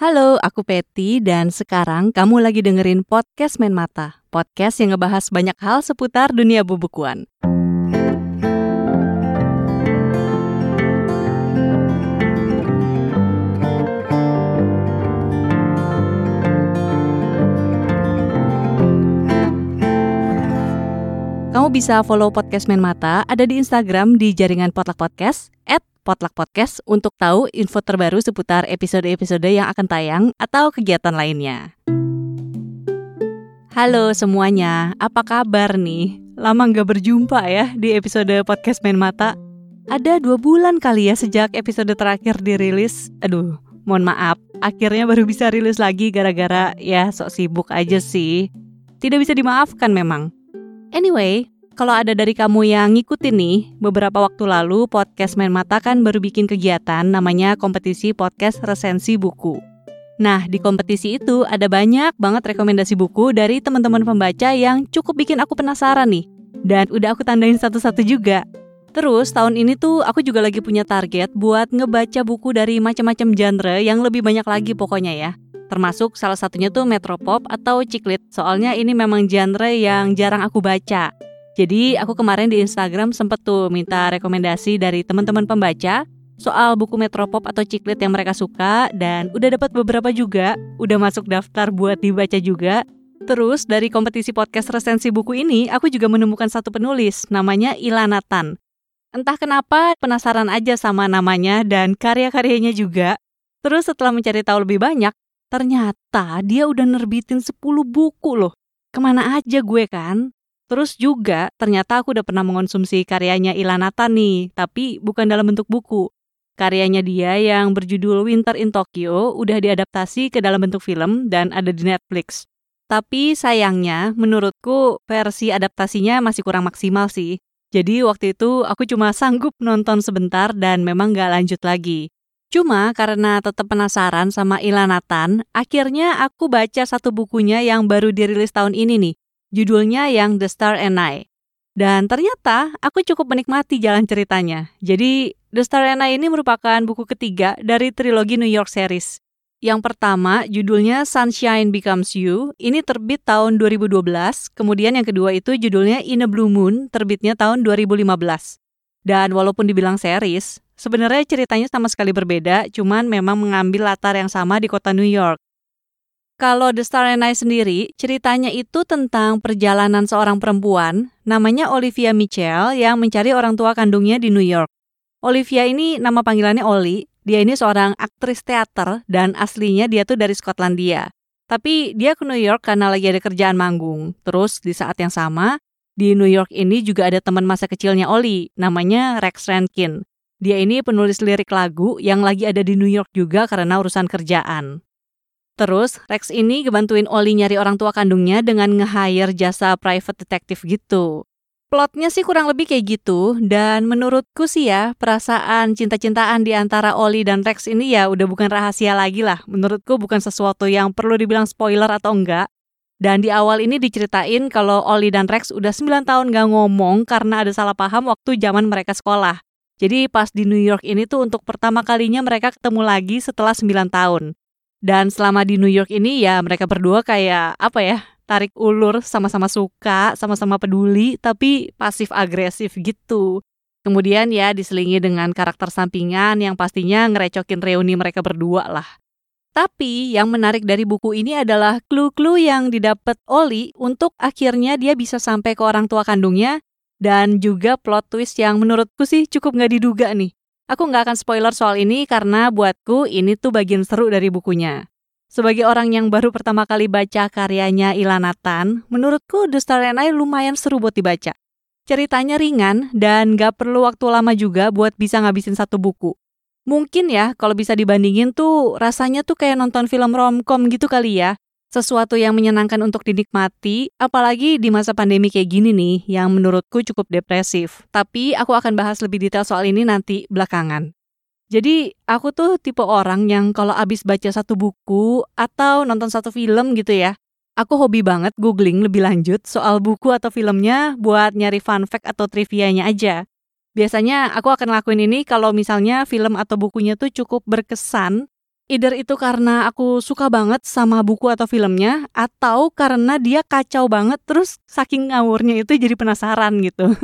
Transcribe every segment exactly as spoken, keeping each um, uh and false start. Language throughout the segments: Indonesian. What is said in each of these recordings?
Halo, aku Peti dan sekarang kamu lagi dengerin podcast Main Mata, podcast yang ngebahas banyak hal seputar dunia bubukuan. Kamu bisa follow podcast Main Mata ada di Instagram di jaringan Potluck Podcast Potluck Podcast untuk tahu info terbaru seputar episode-episode yang akan tayang atau kegiatan lainnya. Halo semuanya, apa kabar nih? Lama nggak berjumpa ya di episode podcast Main Mata. Ada dua bulan kali ya sejak episode terakhir dirilis. Aduh, mohon maaf, akhirnya baru bisa rilis lagi gara-gara ya sok sibuk aja sih. Tidak bisa dimaafkan memang. Anyway, kalau ada dari kamu yang ngikutin nih, beberapa waktu lalu podcast Main Mata kan baru bikin kegiatan namanya kompetisi podcast resensi buku. Nah, di kompetisi itu ada banyak banget rekomendasi buku dari teman-teman pembaca yang cukup bikin aku penasaran nih. Dan udah aku tandain satu-satu juga. Terus tahun ini tuh aku juga lagi punya target buat ngebaca buku dari macam-macam genre yang lebih banyak lagi pokoknya ya. Termasuk salah satunya tuh Metropop atau Ciklit, soalnya ini memang genre yang jarang aku baca. Jadi aku kemarin di Instagram sempet tuh minta rekomendasi dari teman-teman pembaca soal buku Metropop atau Ciklit yang mereka suka dan udah dapat beberapa juga, udah masuk daftar buat dibaca juga. Terus dari kompetisi podcast resensi buku ini aku juga menemukan satu penulis namanya Ilana Tan. Entah kenapa penasaran aja sama namanya dan karya-karyanya juga. Terus setelah mencari tahu lebih banyak, ternyata dia udah nerbitin sepuluh buku loh. Kemana aja gue kan? Terus juga ternyata aku udah pernah mengonsumsi karyanya Ilana Tan nih, tapi bukan dalam bentuk buku. Karyanya dia yang berjudul Winter in Tokyo udah diadaptasi ke dalam bentuk film dan ada di Netflix. Tapi sayangnya menurutku versi adaptasinya masih kurang maksimal sih. Jadi waktu itu aku cuma sanggup nonton sebentar dan memang gak lanjut lagi. Cuma karena tetap penasaran sama Ilana Tan, akhirnya aku baca satu bukunya yang baru dirilis tahun ini nih. Judulnya yang The Star and I. Dan ternyata aku cukup menikmati jalan ceritanya. Jadi The Star and I ini merupakan buku ketiga dari trilogi New York series. Yang pertama judulnya Sunshine Becomes You. Ini terbit tahun dua ribu dua belas. Kemudian yang kedua itu judulnya In a Blue Moon. Terbitnya tahun dua ribu lima belas. Dan walaupun dibilang series, sebenarnya ceritanya sama sekali berbeda. Cuman memang mengambil latar yang sama di kota New York. Kalau The Star and I sendiri, ceritanya itu tentang perjalanan seorang perempuan, namanya Olivia Mitchell, yang mencari orang tua kandungnya di New York. Olivia ini nama panggilannya Oli, dia ini seorang aktris teater dan aslinya dia tuh dari Skotlandia. Tapi dia ke New York karena lagi ada kerjaan manggung. Terus di saat yang sama, di New York ini juga ada teman masa kecilnya Oli, namanya Rex Rankin. Dia ini penulis lirik lagu yang lagi ada di New York juga karena urusan kerjaan. Terus, Rex ini ngebantuin Oli nyari orang tua kandungnya dengan nge-hire jasa private detective gitu. Plotnya sih kurang lebih kayak gitu, dan menurutku sih ya, perasaan cinta-cintaan di antara Oli dan Rex ini ya udah bukan rahasia lagi lah. Menurutku bukan sesuatu yang perlu dibilang spoiler atau enggak. Dan di awal ini diceritain kalau Oli dan Rex udah sembilan tahun gak ngomong karena ada salah paham waktu zaman mereka sekolah. Jadi pas di New York ini tuh untuk pertama kalinya mereka ketemu lagi setelah sembilan tahun. Dan selama di New York ini ya mereka berdua kayak apa ya, tarik ulur, sama-sama suka, sama-sama peduli, tapi pasif agresif gitu. Kemudian ya diselingi dengan karakter sampingan yang pastinya ngerecokin reuni mereka berdua lah. Tapi yang menarik dari buku ini adalah clue-clue yang didapat Oli untuk akhirnya dia bisa sampai ke orang tua kandungnya. Dan juga plot twist yang menurutku sih cukup gak diduga nih. Aku nggak akan spoiler soal ini karena buatku ini tuh bagian seru dari bukunya. Sebagai orang yang baru pertama kali baca karyanya Ilana Tan, menurutku The Star and I lumayan seru buat dibaca. Ceritanya ringan dan nggak perlu waktu lama juga buat bisa ngabisin satu buku. Mungkin ya kalau bisa dibandingin tuh rasanya tuh kayak nonton film romcom gitu kali ya. Sesuatu yang menyenangkan untuk dinikmati, apalagi di masa pandemi kayak gini nih, yang menurutku cukup depresif. Tapi aku akan bahas lebih detail soal ini nanti belakangan. Jadi aku tuh tipe orang yang kalau abis baca satu buku atau nonton satu film gitu ya, aku hobi banget googling lebih lanjut soal buku atau filmnya buat nyari fun fact atau trivianya aja. Biasanya aku akan lakuin ini kalau misalnya film atau bukunya tuh cukup berkesan, Either itu karena aku suka banget sama buku atau filmnya, atau karena dia kacau banget terus saking ngawurnya itu jadi penasaran gitu.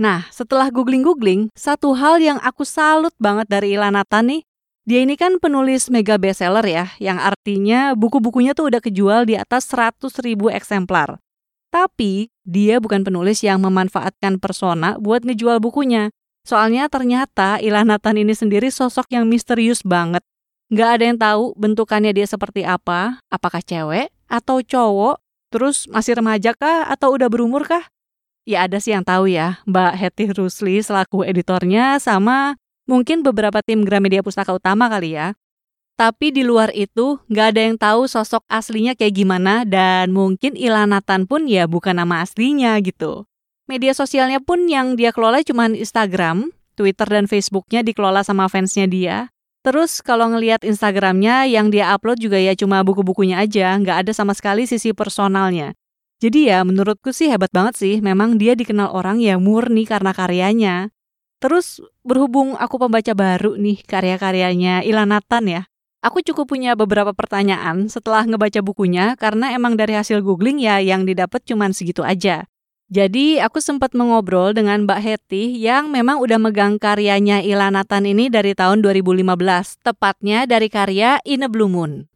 Nah, setelah googling-googling, satu hal yang aku salut banget dari Ilana Tan nih, dia ini kan penulis mega bestseller ya, yang artinya buku-bukunya tuh udah kejual di atas seratus ribu eksemplar. Tapi, dia bukan penulis yang memanfaatkan persona buat ngejual bukunya. Soalnya ternyata Ilana Tan ini sendiri sosok yang misterius banget. Nggak ada yang tahu bentukannya dia seperti apa, apakah cewek atau cowok, terus masih remaja kah atau udah berumur kah? Ya ada sih yang tahu ya, Mbak Hetih Rusli selaku editornya sama mungkin beberapa tim Gramedia Pustaka Utama kali ya. Tapi di luar itu nggak ada yang tahu sosok aslinya kayak gimana dan mungkin Ilana Tan pun ya bukan nama aslinya gitu. Media sosialnya pun yang dia kelola cuma Instagram, Twitter dan Facebooknya dikelola sama fansnya dia. Terus kalau ngelihat Instagramnya yang dia upload juga ya cuma buku-bukunya aja, nggak ada sama sekali sisi personalnya. Jadi ya menurutku sih hebat banget sih, memang dia dikenal orang ya murni karena karyanya. Terus berhubung aku pembaca baru nih karya-karyanya Ilana Tan ya, aku cukup punya beberapa pertanyaan setelah ngebaca bukunya karena emang dari hasil googling ya yang didapat cuma segitu aja. Jadi aku sempat mengobrol dengan Mbak Hetih yang memang udah megang karyanya Ilana Tan ini dari tahun dua ribu lima belas, tepatnya dari karya In a Blue Moon.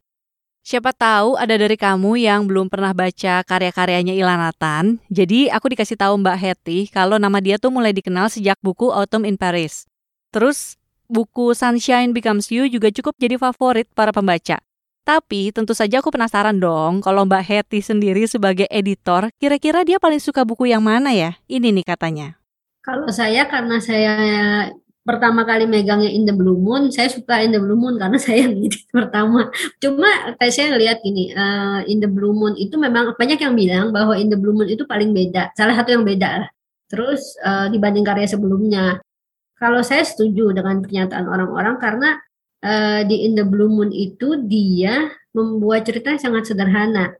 Siapa tahu ada dari kamu yang belum pernah baca karya-karyanya Ilana Tan. Jadi aku dikasih tahu Mbak Hetih kalau nama dia tuh mulai dikenal sejak buku Autumn in Paris. Terus buku Sunshine Becomes You juga cukup jadi favorit para pembaca. Tapi tentu saja aku penasaran dong kalau Mbak Hetih sendiri sebagai editor, kira-kira dia paling suka buku yang mana ya? Ini nih katanya. Kalau saya, karena saya pertama kali megangnya In the Blue Moon, saya suka In the Blue Moon karena saya yang edit pertama. Cuma kayak saya lihat gini, uh, In the Blue Moon itu memang banyak yang bilang bahwa In the Blue Moon itu paling beda. Salah satu yang beda lah. Terus uh, dibanding karya sebelumnya. Kalau saya setuju dengan pernyataan orang-orang karena Uh, di In the Blue Moon itu dia membuat cerita sangat sederhana.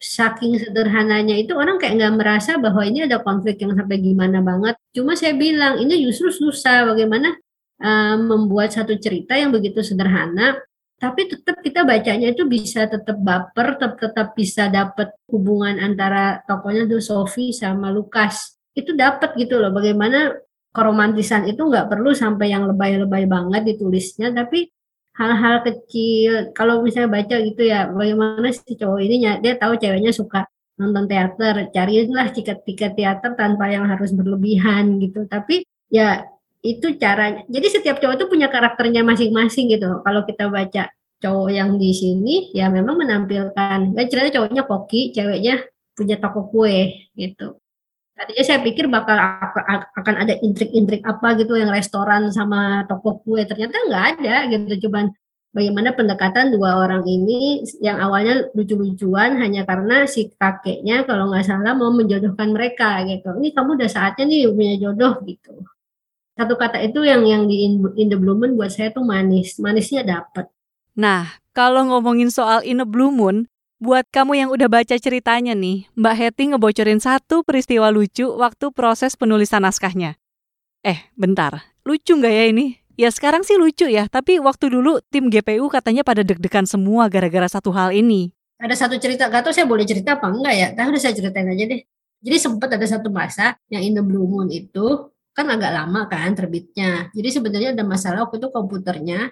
Saking sederhananya itu orang kayak gak merasa bahwa ini ada konflik yang sampai gimana banget. Cuma saya bilang ini justru susah bagaimana uh, membuat satu cerita yang begitu sederhana. Tapi tetap kita bacanya itu bisa tetap baper, tetap, tetap bisa dapat hubungan antara tokohnya tuh Sophie sama Lukas. Itu dapat gitu loh, bagaimana keromantisan itu gak perlu sampai yang lebay-lebay banget ditulisnya. Tapi hal-hal kecil, kalau misalnya baca gitu ya, bagaimana si cowok ini, dia tahu ceweknya suka nonton teater, carilah tiket-tiket teater tanpa yang harus berlebihan gitu. Tapi ya itu caranya. Jadi setiap cowok itu punya karakternya masing-masing gitu. Kalau kita baca cowok yang di sini, ya memang menampilkan, ya ceritanya cowoknya koki, ceweknya punya toko kue gitu. Tadinya saya pikir bakal akan ada intrik-intrik apa gitu yang restoran sama toko kue, ternyata nggak ada gitu. Cuman bagaimana pendekatan dua orang ini yang awalnya lucu-lucuan hanya karena si kakeknya kalau nggak salah mau menjodohkan mereka gitu. Ini kamu udah saatnya nih punya jodoh gitu. Satu kata itu yang yang di In the Blue Moon buat saya tuh manis, manisnya dapet. Nah, kalau ngomongin soal In the Blue Moon, buat kamu yang udah baca ceritanya nih, Mbak Hetih ngebocorin satu peristiwa lucu waktu proses penulisan naskahnya. Eh, bentar. Lucu nggak ya ini? Ya sekarang sih lucu ya, tapi waktu dulu tim G P U katanya pada deg-degan semua gara-gara satu hal ini. Ada satu cerita, nggak tahu saya boleh cerita apa enggak ya? Tapi udah saya ceritain aja deh. Jadi sempat ada satu masa yang In the Blue Moon itu kan agak lama kan terbitnya. Jadi sebenarnya ada masalah waktu itu komputernya,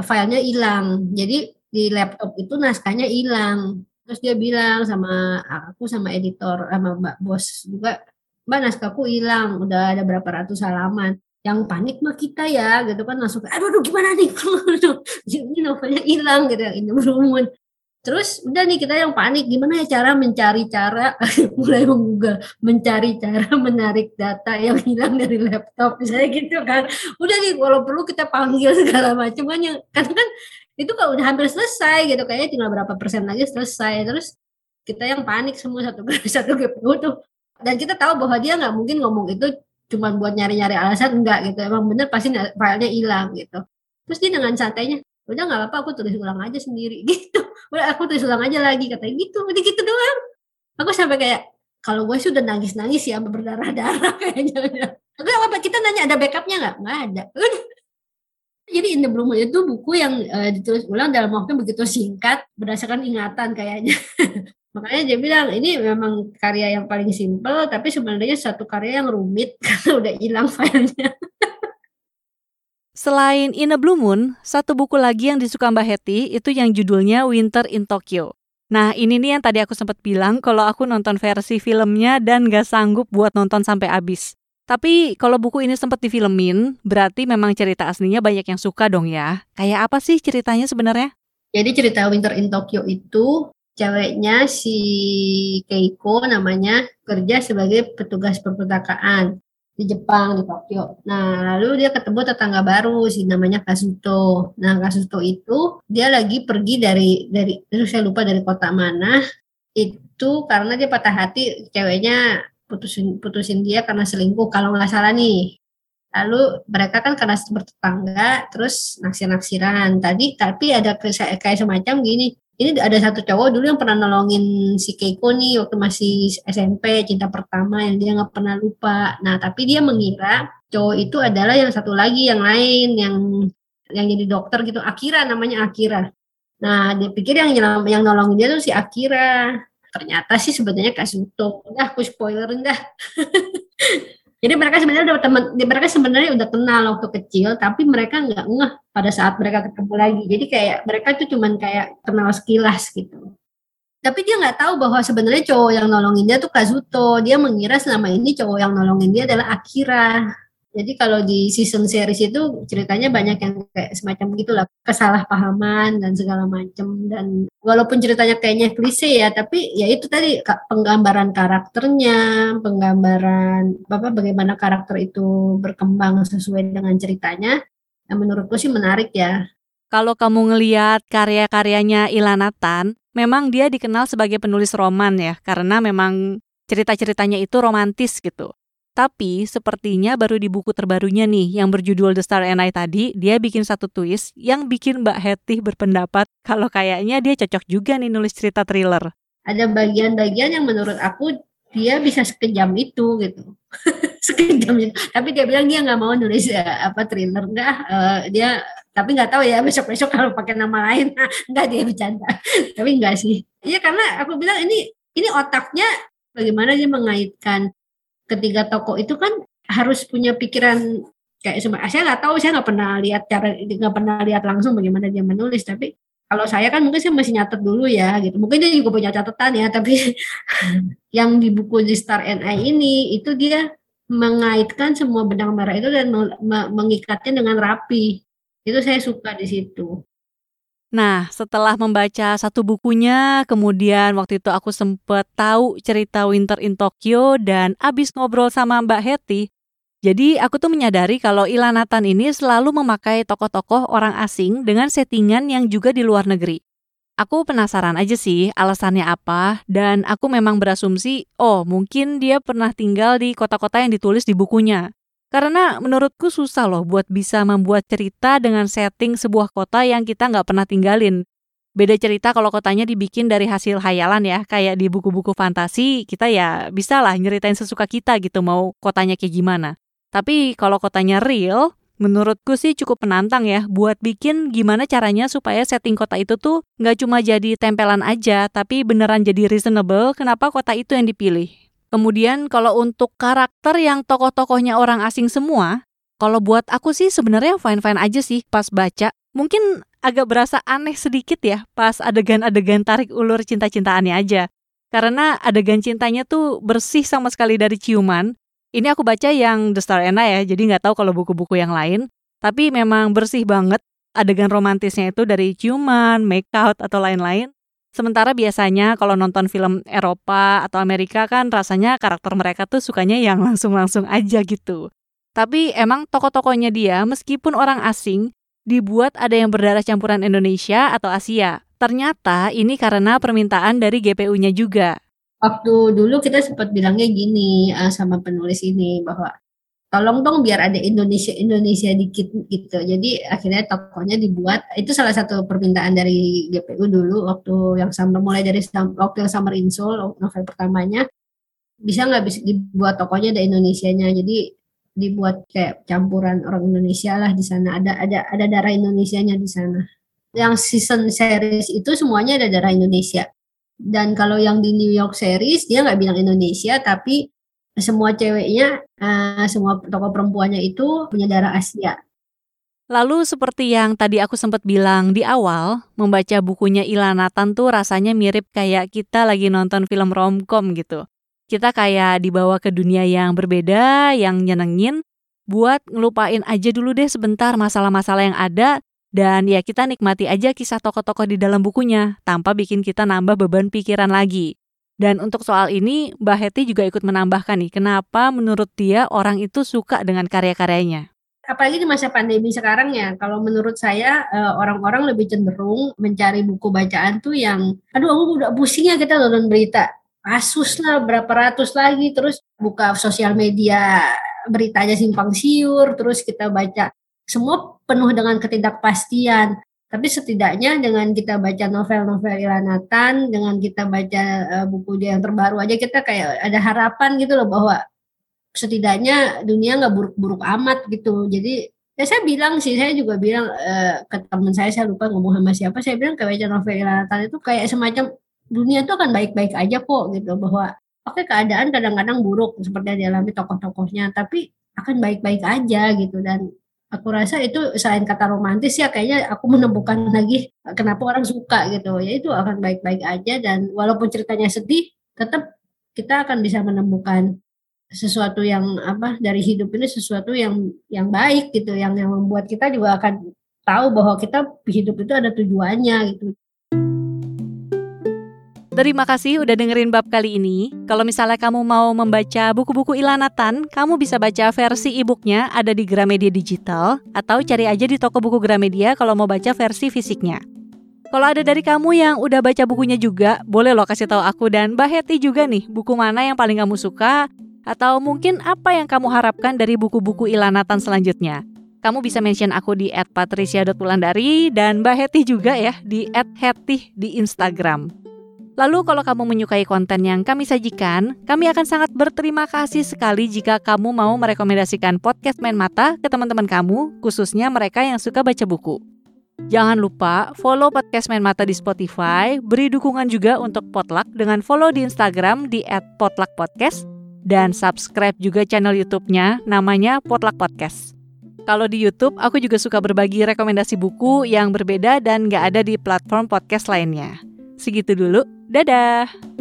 filenya hilang. Jadi di laptop itu naskahnya hilang. Terus dia bilang sama aku, sama editor, sama mbak bos juga, mbak naskahku hilang, udah ada berapa ratus halaman. Yang panik mah kita ya, gitu kan, langsung, aduh, aduh gimana nih, ini novelnya hilang, gitu, ini berumun. Terus udah nih kita yang panik, gimana ya cara mencari cara, mulai menggoogle, mencari cara menarik data yang hilang dari laptop, misalnya gitu kan. Udah nih, kalau perlu kita panggil segala macam, kan, kan, itu kalau udah hampir selesai gitu, kayaknya tinggal berapa persen lagi selesai. Terus kita yang panik semua satu satu G P U tuh, dan kita tahu bahwa dia nggak mungkin ngomong itu cuma buat nyari-nyari alasan, enggak gitu, emang bener pasti filenya hilang gitu. Terus dia dengan santainya, udah nggak apa-apa, aku tulis ulang aja sendiri gitu, udah aku tulis ulang aja lagi, katanya gitu. Udah gitu doang, aku sampai kayak, kalau gue sudah nangis-nangis ya berdarah-darah kayaknya. Aku apa, kita nanya ada backupnya nggak nggak ada. Jadi In the Blue Moon itu buku yang uh, ditulis ulang dalam waktu begitu singkat berdasarkan ingatan kayaknya. Makanya dia bilang ini memang karya yang paling simpel, tapi sebenarnya satu karya yang rumit karena udah hilang filenya. Selain In a Blue Moon, satu buku lagi yang disuka Mbak Hetih itu yang judulnya Winter in Tokyo. Nah ini nih yang tadi aku sempat bilang kalau aku nonton versi filmnya dan gak sanggup buat nonton sampai habis. Tapi kalau buku ini sempat difilmin, berarti memang cerita aslinya banyak yang suka dong ya. Kayak apa sih ceritanya sebenarnya? Jadi cerita Winter in Tokyo itu ceweknya si Keiko namanya kerja sebagai petugas perputakaan di Jepang, di Tokyo. Nah, lalu dia ketemu tetangga baru sih namanya Kazuto. Nah, Kazuto itu dia lagi pergi dari dari terus saya lupa dari kota mana. Itu karena dia patah hati, ceweknya putusin putusin dia karena selingkuh kalau nggak salah nih. Lalu mereka kan karena bertetangga terus naksir-naksiran tadi, tapi ada kayak semacam gini. Ini ada satu cowok dulu yang pernah nolongin si Keiko nih waktu masih S M P, cinta pertama yang dia nggak pernah lupa. Nah tapi dia mengira cowok itu adalah yang satu lagi yang lain yang yang jadi dokter gitu, Akira namanya Akira. Nah dia pikir yang yang nolongin dia tuh si Akira. Ternyata sih sebenarnya Kazuto. Nah, aku spoilerin dah. Jadi mereka sebenarnya udah teman, mereka sebenarnya udah kenal waktu kecil, tapi mereka nggak ngeh pada saat mereka ketemu lagi. Jadi kayak mereka tuh cuman kayak kenal sekilas gitu. Tapi dia nggak tahu bahwa sebenarnya cowok yang nolongin dia tuh Kazuto. Dia mengira selama ini cowok yang nolongin dia adalah Akira. Jadi kalau di season series itu ceritanya banyak yang kayak semacam gitulah, kesalahpahaman dan segala macam. Dan walaupun ceritanya kayaknya klise ya, tapi ya itu tadi penggambaran karakternya, penggambaran apa bagaimana karakter itu berkembang sesuai dengan ceritanya. Yang menurutku sih menarik ya. Kalau kamu ngelihat karya-karyanya Ilana Tan, memang dia dikenal sebagai penulis roman ya, karena memang cerita-ceritanya itu romantis gitu. Tapi sepertinya baru di buku terbarunya nih yang berjudul The Star and I tadi, dia bikin satu twist yang bikin Mbak Hetih berpendapat kalau kayaknya dia cocok juga nih nulis cerita thriller. Ada bagian-bagian yang menurut aku dia bisa sekejam itu gitu. Sekejam itu. Tapi dia bilang dia nggak mau nulis ya, apa thriller enggak. Uh, dia tapi nggak tahu ya besok-besok kalau pakai nama lain nggak dia bercanda. Tapi nggak sih. Iya karena aku bilang ini ini otaknya bagaimana dia mengaitkan ketiga tokoh itu kan harus punya pikiran kayak semua. Saya nggak tahu, saya nggak pernah lihat cara, nggak pernah lihat langsung bagaimana dia menulis. Tapi kalau saya kan mungkin saya masih nyatet dulu ya, gitu. Mungkin dia juga punya catatan ya. Tapi yang di buku The Star and I ini itu dia mengaitkan semua benang merah itu dan mengikatnya dengan rapi. Itu saya suka di situ. Nah, setelah membaca satu bukunya, kemudian waktu itu aku sempat tahu cerita Winter in Tokyo dan abis ngobrol sama Mbak Hetih. Jadi aku tuh menyadari kalau Ilana Tan ini selalu memakai tokoh-tokoh orang asing dengan settingan yang juga di luar negeri. Aku penasaran aja sih alasannya apa, dan aku memang berasumsi, oh mungkin dia pernah tinggal di kota-kota yang ditulis di bukunya. Karena menurutku susah loh buat bisa membuat cerita dengan setting sebuah kota yang kita nggak pernah tinggalin. Beda cerita kalau kotanya dibikin dari hasil khayalan ya, kayak di buku-buku fantasi kita ya bisa lah nyeritain sesuka kita gitu mau kotanya kayak gimana. Tapi kalau kotanya real, menurutku sih cukup menantang ya buat bikin gimana caranya supaya setting kota itu tuh nggak cuma jadi tempelan aja, tapi beneran jadi reasonable kenapa kota itu yang dipilih. Kemudian kalau untuk karakter yang tokoh-tokohnya orang asing semua, kalau buat aku sih sebenarnya fine-fine aja sih pas baca. Mungkin agak berasa aneh sedikit ya pas adegan-adegan tarik ulur cinta-cintaannya aja. Karena adegan cintanya tuh bersih sama sekali dari ciuman. Ini aku baca yang The Star and I ya, jadi nggak tahu kalau buku-buku yang lain. Tapi memang bersih banget adegan romantisnya itu dari ciuman, make out, atau lain-lain. Sementara biasanya kalau nonton film Eropa atau Amerika kan rasanya karakter mereka tuh sukanya yang langsung-langsung aja gitu. Tapi emang tokoh-tokohnya dia meskipun orang asing dibuat ada yang berdarah campuran Indonesia atau Asia. Ternyata ini karena permintaan dari G P U-nya juga. Waktu dulu kita sempat bilangnya gini sama penulis ini bahwa tolong dong biar ada Indonesia-Indonesia dikit gitu. Jadi akhirnya tokohnya dibuat. Itu salah satu permintaan dari G P U dulu waktu yang summer, mulai dari waktu yang Summer in Seoul, novel pertamanya. Bisa nggak bisa dibuat tokohnya ada Indonesianya. Jadi dibuat kayak campuran orang Indonesia lah di sana. Ada ada ada darah Indonesianya di sana. Yang season series itu semuanya ada darah Indonesia. Dan kalau yang di New York series dia nggak bilang Indonesia, tapi semua ceweknya, uh, semua tokoh perempuannya itu punya darah Asia. Lalu seperti yang tadi aku sempat bilang di awal, membaca bukunya Ilana Tan tuh rasanya mirip kayak kita lagi nonton film romcom gitu. Kita kayak dibawa ke dunia yang berbeda, yang nyenengin, buat ngelupain aja dulu deh sebentar masalah-masalah yang ada, dan ya kita nikmati aja kisah tokoh-tokoh di dalam bukunya, tanpa bikin kita nambah beban pikiran lagi. Dan untuk soal ini, Mbak Hetih juga ikut menambahkan nih, kenapa menurut dia orang itu suka dengan karya-karyanya. Apalagi di masa pandemi sekarang ya, kalau menurut saya orang-orang lebih cenderung mencari buku bacaan tuh yang, aduh aku udah pusing ya kita nonton berita, kasus lah berapa ratus lagi, terus buka sosial media beritanya simpang siur, terus kita baca semua penuh dengan ketidakpastian. Tapi setidaknya dengan kita baca novel-novel Ilana Tan, dengan kita baca buku dia yang terbaru aja, kita kayak ada harapan gitu loh bahwa setidaknya dunia nggak buruk-buruk amat gitu. Jadi ya saya bilang sih, saya juga bilang eh, ke teman saya, saya lupa ngomong sama siapa, saya bilang kayak baca novel Ilana Tan itu kayak semacam dunia itu akan baik-baik aja kok gitu, bahwa oke okay, keadaan kadang-kadang buruk seperti yang dialami tokoh-tokohnya, tapi akan baik-baik aja gitu. Dan aku rasa itu selain kata romantis ya, kayaknya aku menemukan lagi kenapa orang suka gitu, ya itu akan baik-baik aja, dan walaupun ceritanya sedih tetap kita akan bisa menemukan sesuatu yang apa dari hidup ini, sesuatu yang yang baik gitu, yang yang membuat kita juga akan tahu bahwa kita hidup itu ada tujuannya gitu. Terima kasih udah dengerin bab kali ini. Kalau misalnya kamu mau membaca buku-buku Ilana Tan, kamu bisa baca versi e-booknya ada di Gramedia Digital, atau cari aja di toko buku Gramedia kalau mau baca versi fisiknya. Kalau ada dari kamu yang udah baca bukunya juga, boleh loh kasih tahu aku dan Mbak Hetih juga nih, buku mana yang paling kamu suka, atau mungkin apa yang kamu harapkan dari buku-buku Ilana Tan selanjutnya. Kamu bisa mention aku di et patricia dot wulandari dan Mbak Hetih juga ya di et hetih di Instagram. Lalu kalau kamu menyukai konten yang kami sajikan, kami akan sangat berterima kasih sekali jika kamu mau merekomendasikan podcast Main Mata ke teman-teman kamu, khususnya mereka yang suka baca buku. Jangan lupa follow podcast Main Mata di Spotify, beri dukungan juga untuk Potluck dengan follow di Instagram di et potluck podcast. Dan subscribe juga channel YouTube-nya, namanya Potluck Podcast. Kalau di YouTube, aku juga suka berbagi rekomendasi buku yang berbeda dan gak ada di platform podcast lainnya. Segitu dulu, dadah!